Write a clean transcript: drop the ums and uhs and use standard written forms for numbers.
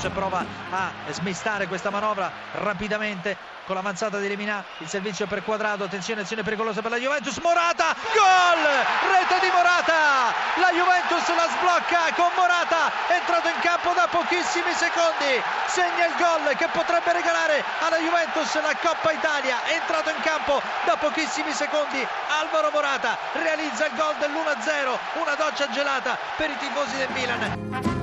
Juventus prova a smistare questa manovra rapidamente con l'avanzata di Limina, il servizio per Quadrado, attenzione, azione pericolosa per la Juventus, Morata, gol, rete di Morata, la Juventus la sblocca con Morata, entrato in campo da pochissimi secondi, segna il gol che potrebbe regalare alla Juventus la Coppa Italia, entrato in campo da pochissimi secondi, Alvaro Morata realizza il gol dell'1-0, una doccia gelata per i tifosi del Milan.